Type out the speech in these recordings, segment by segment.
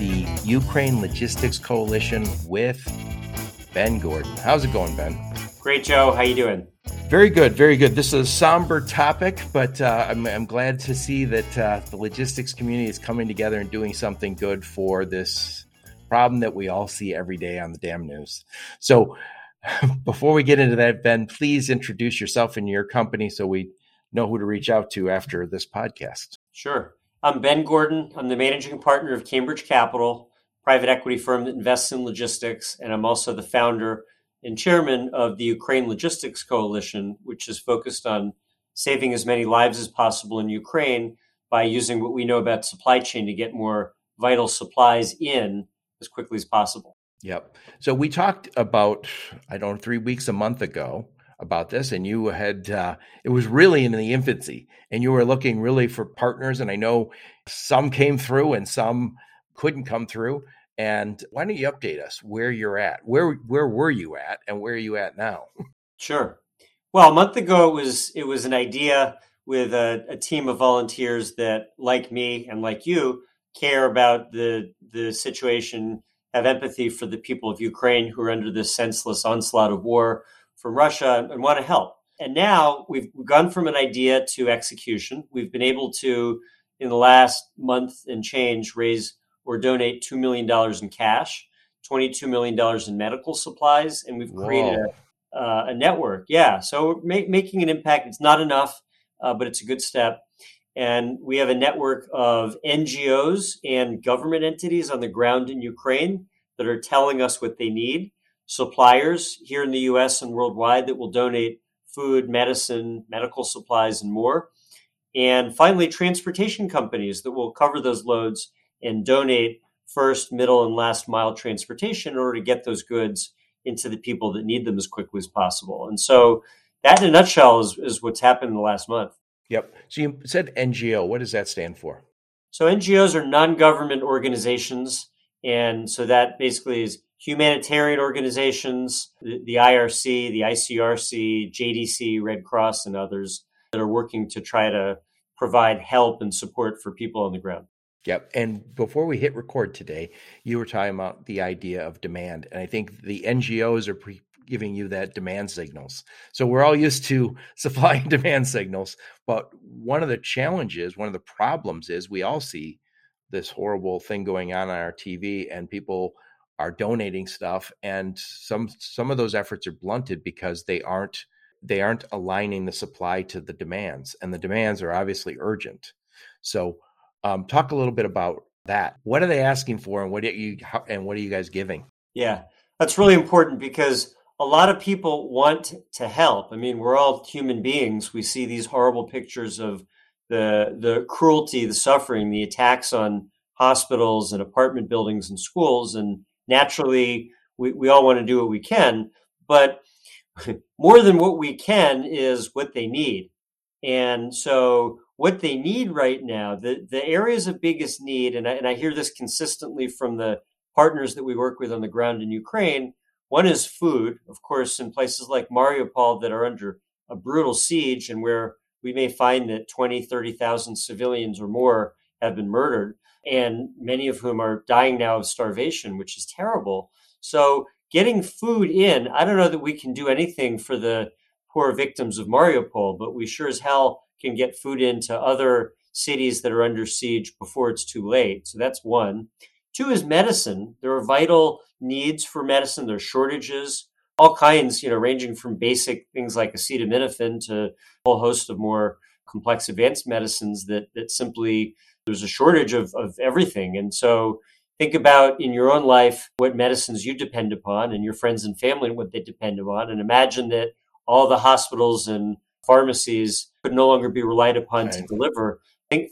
The Ukraine Logistics Coalition with Ben Gordon. How's it going, Ben? Great, Joe. How you doing? Very good, very good. This is a somber topic, but I'm glad to see that the logistics community is coming together and doing something good for this problem that we all see every day on the damn news. So before we get into that, Ben, please introduce yourself and your company so we know who to reach out to after this podcast. Sure. I'm Ben Gordon. I'm the managing partner of Cambridge Capital, private equity firm that invests in logistics, and I'm also the founder and chairman of the Ukraine Logistics Coalition, which is focused on saving as many lives as possible in Ukraine by using what we know about supply chain to get more vital supplies in as quickly as possible. Yep. So we talked about, 3 weeks, a month ago about this, and you had, it was really in the infancy, and you were looking really for partners. And I know some came through and some couldn't come through. And why don't you update us where you're at? Where were you at and where are you at now? Sure. Well, a month ago, it was an idea with a team of volunteers that, like me and like you, care about the situation, have empathy for the people of Ukraine who are under this senseless onslaught of war from Russia and want to help. And now we've gone from an idea to execution. We've been able to, in the last month and change, raise or donate $2 million in cash, $22 million in medical supplies, and we've created a network. Yeah, so making an impact. It's not enough, but it's a good step. And we have a network of NGOs and government entities on the ground in Ukraine that are telling us what they need. Suppliers here in the U.S. and worldwide that will donate food, medicine, medical supplies, and more. And finally, transportation companies that will cover those loads and donate first, middle, and last mile transportation in order to get those goods into the people that need them as quickly as possible. And so that, in a nutshell, is what's happened in the last month. Yep. So you said NGO. What does that stand for? So NGOs are non-government organizations. And so that basically is humanitarian organizations, the IRC, the ICRC, JDC, Red Cross, and others that are working to try to provide help and support for people on the ground. Yep. And before we hit record today, you were talking about the idea of demand. And I think the NGOs are giving you that demand signals. So we're all used to supply and demand signals. But one of the challenges, one of the problems is we all see this horrible thing going on our TV, and people are donating stuff, and some of those efforts are blunted because they aren't aligning the supply to the demands, and the demands are obviously urgent. So talk a little bit about that. What are they asking for, and what are you guys giving? Yeah, that's really important because a lot of people want to help. I mean, we're all human beings. We see these horrible pictures of the cruelty, the suffering, the attacks on hospitals and apartment buildings and schools, and naturally, we all want to do what we can, but more than what we can is what they need. And so what they need right now, the areas of biggest need, and I hear this consistently from the partners that we work with on the ground in Ukraine, one is food, of course, in places like Mariupol that are under a brutal siege and where we may find that 20,000, 30,000 civilians or more have been murdered, and many of whom are dying now of starvation, which is terrible. So getting food in, I don't know that we can do anything for the poor victims of Mariupol, but we sure as hell can get food into other cities that are under siege before it's too late. So that's one. Two is medicine. There are vital needs for medicine. There are shortages, all kinds, ranging from basic things like acetaminophen to a whole host of more complex advanced medicines that simply there's a shortage of everything. And so think about in your own life what medicines you depend upon and your friends and family and what they depend upon. And imagine that all the hospitals and pharmacies could no longer be relied upon to deliver.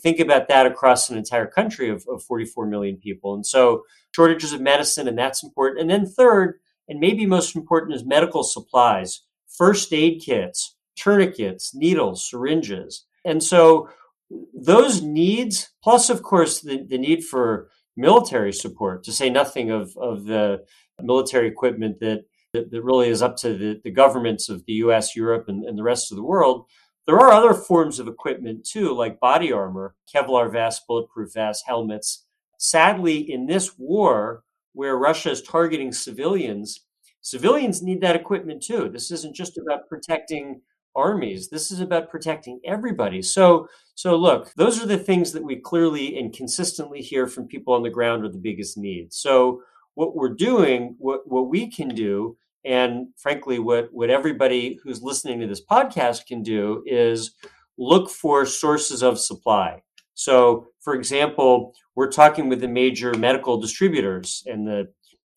Think about that across an entire country of 44 million people. And so shortages of medicine, and that's important. And then third, and maybe most important, is medical supplies, first aid kits, tourniquets, needles, syringes. And so those needs, plus, of course, the need for military support, to say nothing of the military equipment that really is up to the governments of the U.S., Europe, and the rest of the world. There are other forms of equipment, too, like body armor, Kevlar vests, bulletproof vests, helmets. Sadly, in this war where Russia is targeting civilians need that equipment, too. This isn't just about protecting armies. This is about protecting everybody. So look, those are the things that we clearly and consistently hear from people on the ground are the biggest needs. So what we're doing, what we can do, and frankly, what everybody who's listening to this podcast can do is look for sources of supply. So, for example, we're talking with the major medical distributors and the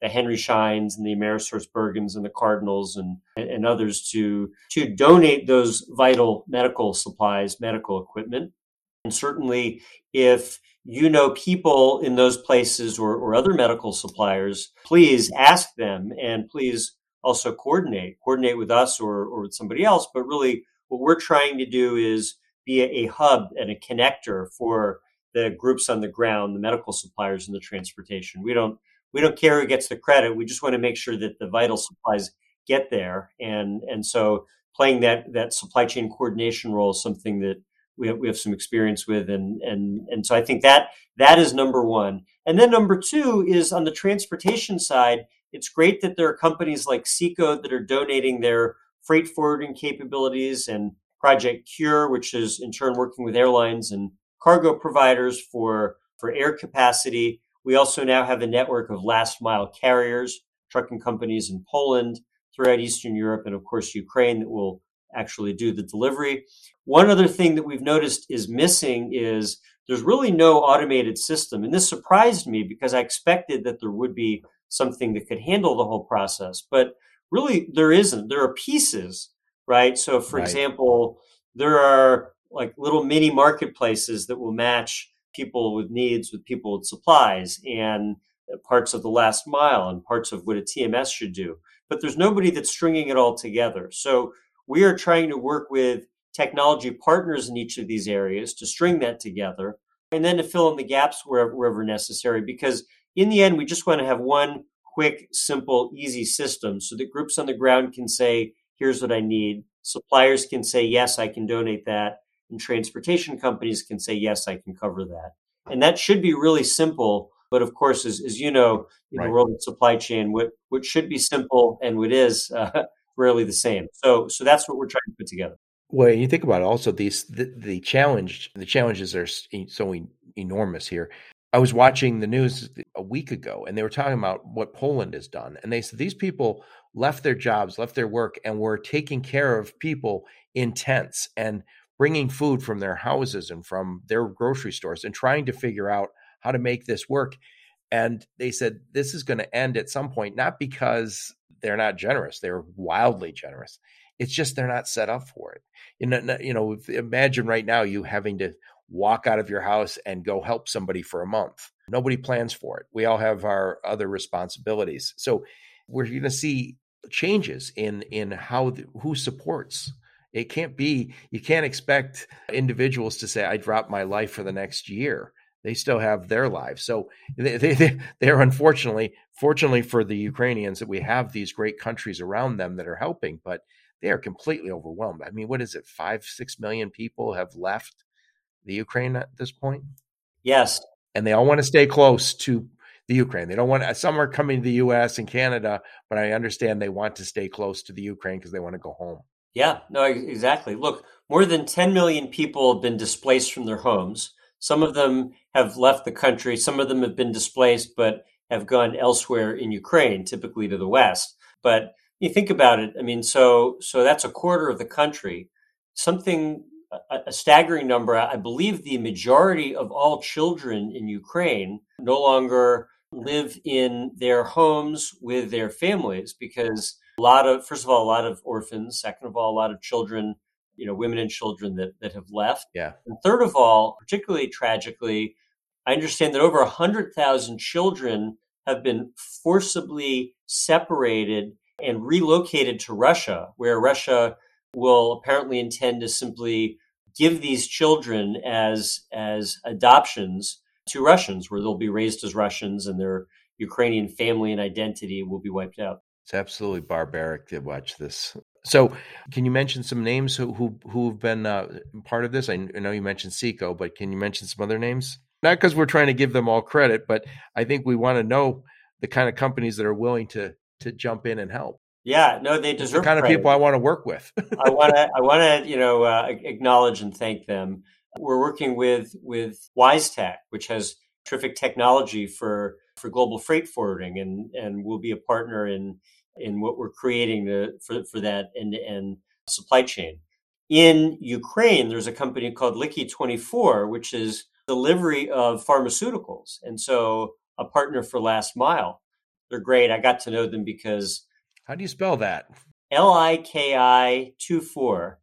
Henry Scheins and the AmerisourceBergens and the Cardinals and others to donate those vital medical supplies, medical equipment. And certainly, if you know people in those places or other medical suppliers, please ask them, and please also coordinate with us or with somebody else. But really what we're trying to do is be a hub and a connector for the groups on the ground, the medical suppliers, and the transportation. We don't care who gets the credit. We just want to make sure that the vital supplies get there. And so playing that supply chain coordination role is something that we have some experience with. And so I think that is number one. And then number two is on the transportation side. It's great that there are companies like Seco that are donating their freight forwarding capabilities, and Project Cure, which is in turn working with airlines and cargo providers for air capacity. We also now have a network of last mile carriers, trucking companies in Poland, throughout Eastern Europe, and of course, Ukraine, that will actually do the delivery. One other thing that we've noticed is missing is there's really no automated system. And this surprised me because I expected that there would be something that could handle the whole process, but really there isn't. There are pieces, right? So for example, there are like little mini marketplaces that will match people with needs with people with supplies, and parts of the last mile and parts of what a TMS should do, but there's nobody that's stringing it all together. So we are trying to work with technology partners in each of these areas to string that together, and then to fill in the gaps wherever necessary, because in the end, we just want to have one quick, simple, easy system so that groups on the ground can say, here's what I need. Suppliers can say, yes, I can donate that. And transportation companies can say, yes, I can cover that. And that should be really simple. But of course, as you know, in the world of supply chain, what should be simple and what is rarely the same. So that's what we're trying to put together. Well, you think about also the challenges are so enormous here. I was watching the news a week ago, and they were talking about what Poland has done. And they said these people left their jobs, left their work, and were taking care of people in tents and bringing food from their houses and from their grocery stores and trying to figure out how to make this work. And they said this is going to end at some point, not because they're not generous. They're wildly generous. It's just they're not set up for it. You know, imagine right now you having to walk out of your house and go help somebody for a month. Nobody plans for it. We all have our other responsibilities. So we're going to see changes in who supports. It can't be, you can't expect individuals to say, I dropped my life for the next year. They still have their lives. So they're fortunately for the Ukrainians that we have these great countries around them that are helping, but they are completely overwhelmed. I mean, what is it? 5-6 million people have left the Ukraine at this point? Yes. And they all want to stay close to the Ukraine. They don't want to, some are coming to the US and Canada, but I understand they want to stay close to the Ukraine because they want to go home. Yeah, no, exactly. Look, more than 10 million people have been displaced from their homes. Some of them have left the country. Some of them have been displaced, but have gone elsewhere in Ukraine, typically to the West. But you think about it. I mean, so that's a quarter of the country. A staggering number. I believe the majority of all children in Ukraine no longer live in their homes with their families, because a lot of orphans, second of all, a lot of children women and children that have left. Yeah. And third of all, particularly tragically, I understand that over 100,000 children have been forcibly separated and relocated to Russia, where Russia will apparently intend to simply give these children as adoptions to Russians, where they'll be raised as Russians and their Ukrainian family and identity will be wiped out. It's absolutely barbaric to watch this. So can you mention some names who've been part of this? I know you mentioned Seco, but can you mention some other names? Not because we're trying to give them all credit, but I think we want to know the kind of companies that are willing to jump in and help. Yeah, no, they deserve the kind of people I want to work with. I want to, acknowledge and thank them. We're working with WiseTech, which has terrific technology for global freight forwarding, and we'll be a partner in what we're creating for that end-to-end supply chain. In Ukraine, there's a company called Liki24, which is delivery of pharmaceuticals, and so a partner for last mile. They're great. I got to know them because. How do you spell that? Liki24.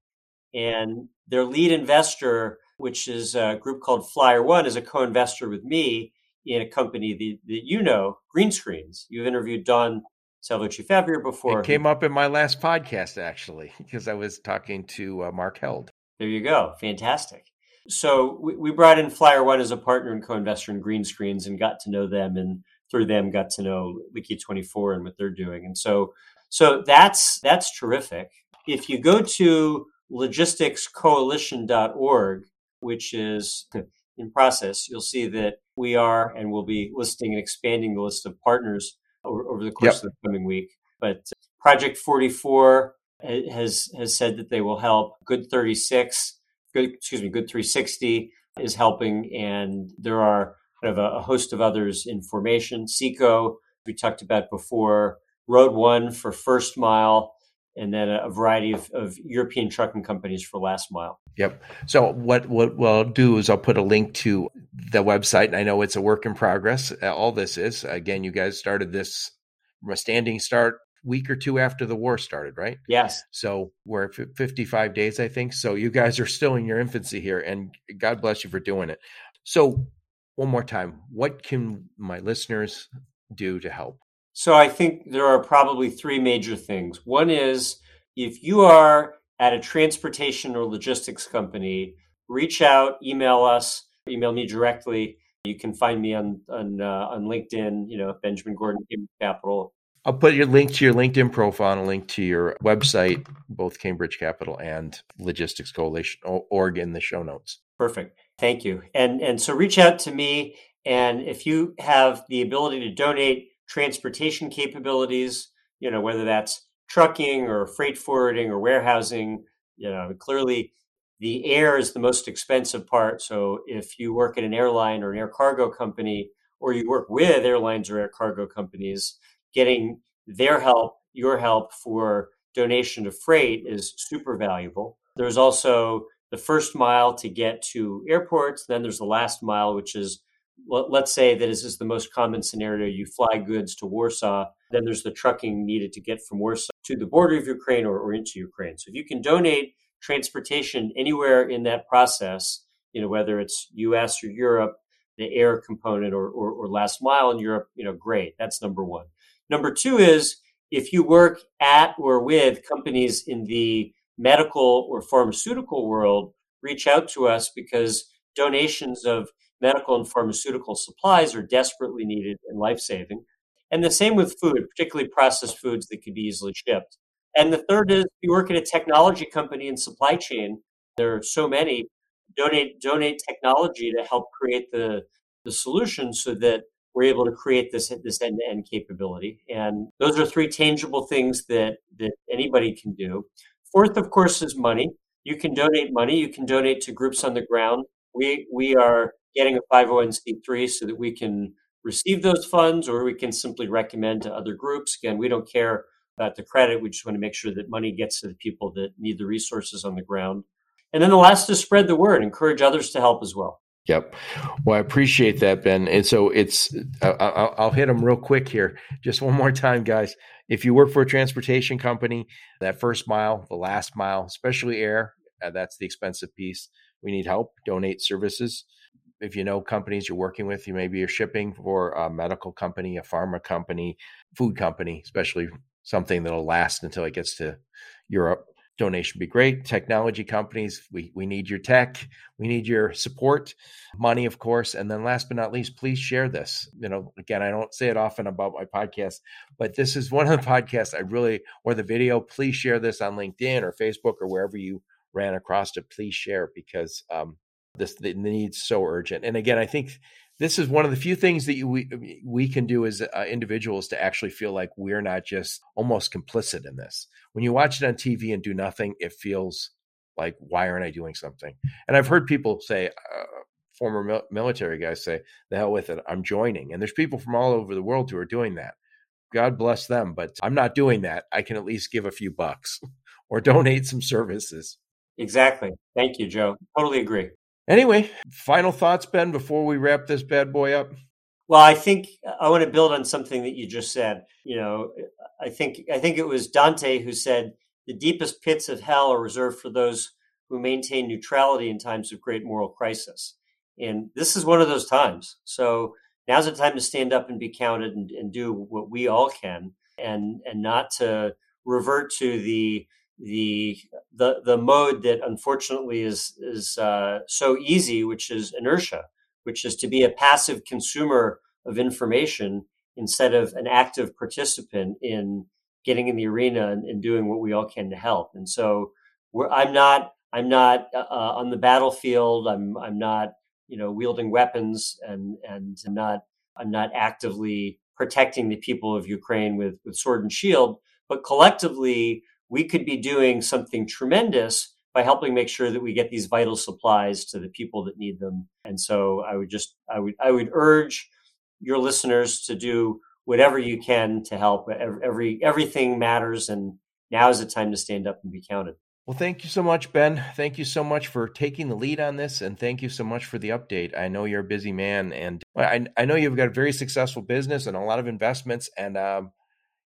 And their lead investor, which is a group called Flyer One, is a co-investor with me in a company that Green Screens. You've interviewed Don Salvucci Favrier before. It came up in my last podcast, actually, because I was talking to Mark Held. There you go. Fantastic. So we brought in Flyer One as a partner and co-investor in Green Screens and got to know them, and through them got to know Liki24 and what they're doing. And so that's terrific. If you go to logisticscoalition.org, which is in process, you'll see that we are and will be listing and expanding the list of partners over the course of the coming week. But Project 44 has said that they will help. Good 360 is helping, and there are kind of a host of others in formation. Seco, we talked about before, Road One for first mile, and then a variety of European trucking companies for last mile. Yep. So what I'll do is I'll put a link to the website, and I know it's a work in progress. All this is, again, you guys started this from a standing start week or two after the war started, right? Yes. So we're at 55 days, I think. So you guys are still in your infancy here, and God bless you for doing it. So one more time, what can my listeners do to help? So I think there are probably three major things. One is, if you are at a transportation or logistics company, reach out, email us, email me directly. You can find me on LinkedIn, Benjamin Gordon, Cambridge Capital. I'll put your link to your LinkedIn profile and a link to your website, both Cambridge Capital and logisticscoalition.org, in the show notes. Perfect. Thank you. And so reach out to me. And if you have the ability to donate transportation capabilities, whether that's trucking or freight forwarding or warehousing, clearly the air is the most expensive part. So if you work at an airline or an air cargo company, or you work with airlines or air cargo companies, getting their help, your help for donation of freight is super valuable. There's also the first mile to get to airports. Then there's the last mile, which is, let's say that this is the most common scenario. You fly goods to Warsaw. Then there's the trucking needed to get from Warsaw to the border of Ukraine or into Ukraine. So if you can donate transportation anywhere in that process, whether it's US or Europe, the air component or last mile in Europe, great. That's number one. Number two is, if you work at or with companies in the medical or pharmaceutical world, reach out to us, because donations of medical and pharmaceutical supplies are desperately needed and life-saving. And the same with food, particularly processed foods that could be easily shipped. And the third is, if you work at a technology company in supply chain, there are so many, donate technology to help create the solution so that we're able to create this end-to-end capability. And those are three tangible things that anybody can do. Fourth, of course, is money. You can donate money. You can donate to groups on the ground. We are getting a 501c3 so that we can receive those funds, or we can simply recommend to other groups. Again, we don't care about the credit. We just want to make sure that money gets to the people that need the resources on the ground. And then the last is spread the word. Encourage others to help as well. Yep. Well, I appreciate that, Ben. And so I'll hit them real quick here. Just one more time, guys. If you work for a transportation company, that first mile, the last mile, especially air, That's the expensive piece. We need help. Donate services. If you know companies you're working with, you maybe you're shipping for a medical company, a pharma company, food company, especially something that'll last until it gets to Europe. Donation would be great. Technology companies, we need your tech. We need your support, money, of course. And then last but not least, please share this. You know, again, I don't say it often about my podcast, but this is one of the podcasts or the video, please share this on LinkedIn or Facebook or wherever you ran across it. Please share because the need's so urgent. And again, I think this is one of the few things that we can do as individuals to actually feel like we're not just almost complicit in this. When you watch it on TV and do nothing, it feels like, why aren't I doing something? And I've heard people say, former military guys say, the hell with it, I'm joining. And there's people from all over the world who are doing that. God bless them, but I'm not doing that. I can at least give a few bucks or donate some services. Exactly. Thank you, Joe. Totally agree. Anyway, final thoughts, Ben, before we wrap this bad boy up? Well, I think I want to build on something that you just said. You know, I think it was Dante who said, the deepest pits of hell are reserved for those who maintain neutrality in times of great moral crisis. And this is one of those times. So now's the time to stand up and be counted and do what we all can and not to revert to the mode that unfortunately is so easy, which is inertia, which is to be a passive consumer of information instead of an active participant in getting in the arena and doing what we all can to help. And so I'm not on the battlefield. I'm not wielding weapons and I'm not actively protecting the people of Ukraine with sword and shield, but collectively, we could be doing something tremendous by helping make sure that we get these vital supplies to the people that need them. And so I would urge your listeners to do whatever you can to help. Everything matters. And now is the time to stand up and be counted. Well, thank you so much, Ben. Thank you so much for taking the lead on this. And thank you so much for the update. I know you're a busy man and I know you've got a very successful business and a lot of investments. And,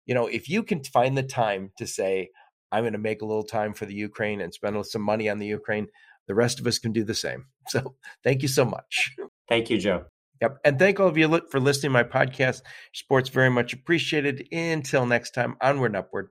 if you can find the time to say, I'm going to make a little time for the Ukraine and spend some money on the Ukraine. The rest of us can do the same. So thank you so much. Thank you, Joe. Yep. And thank all of you for listening to my podcast. Sports very much appreciated. Until next time, onward and upward.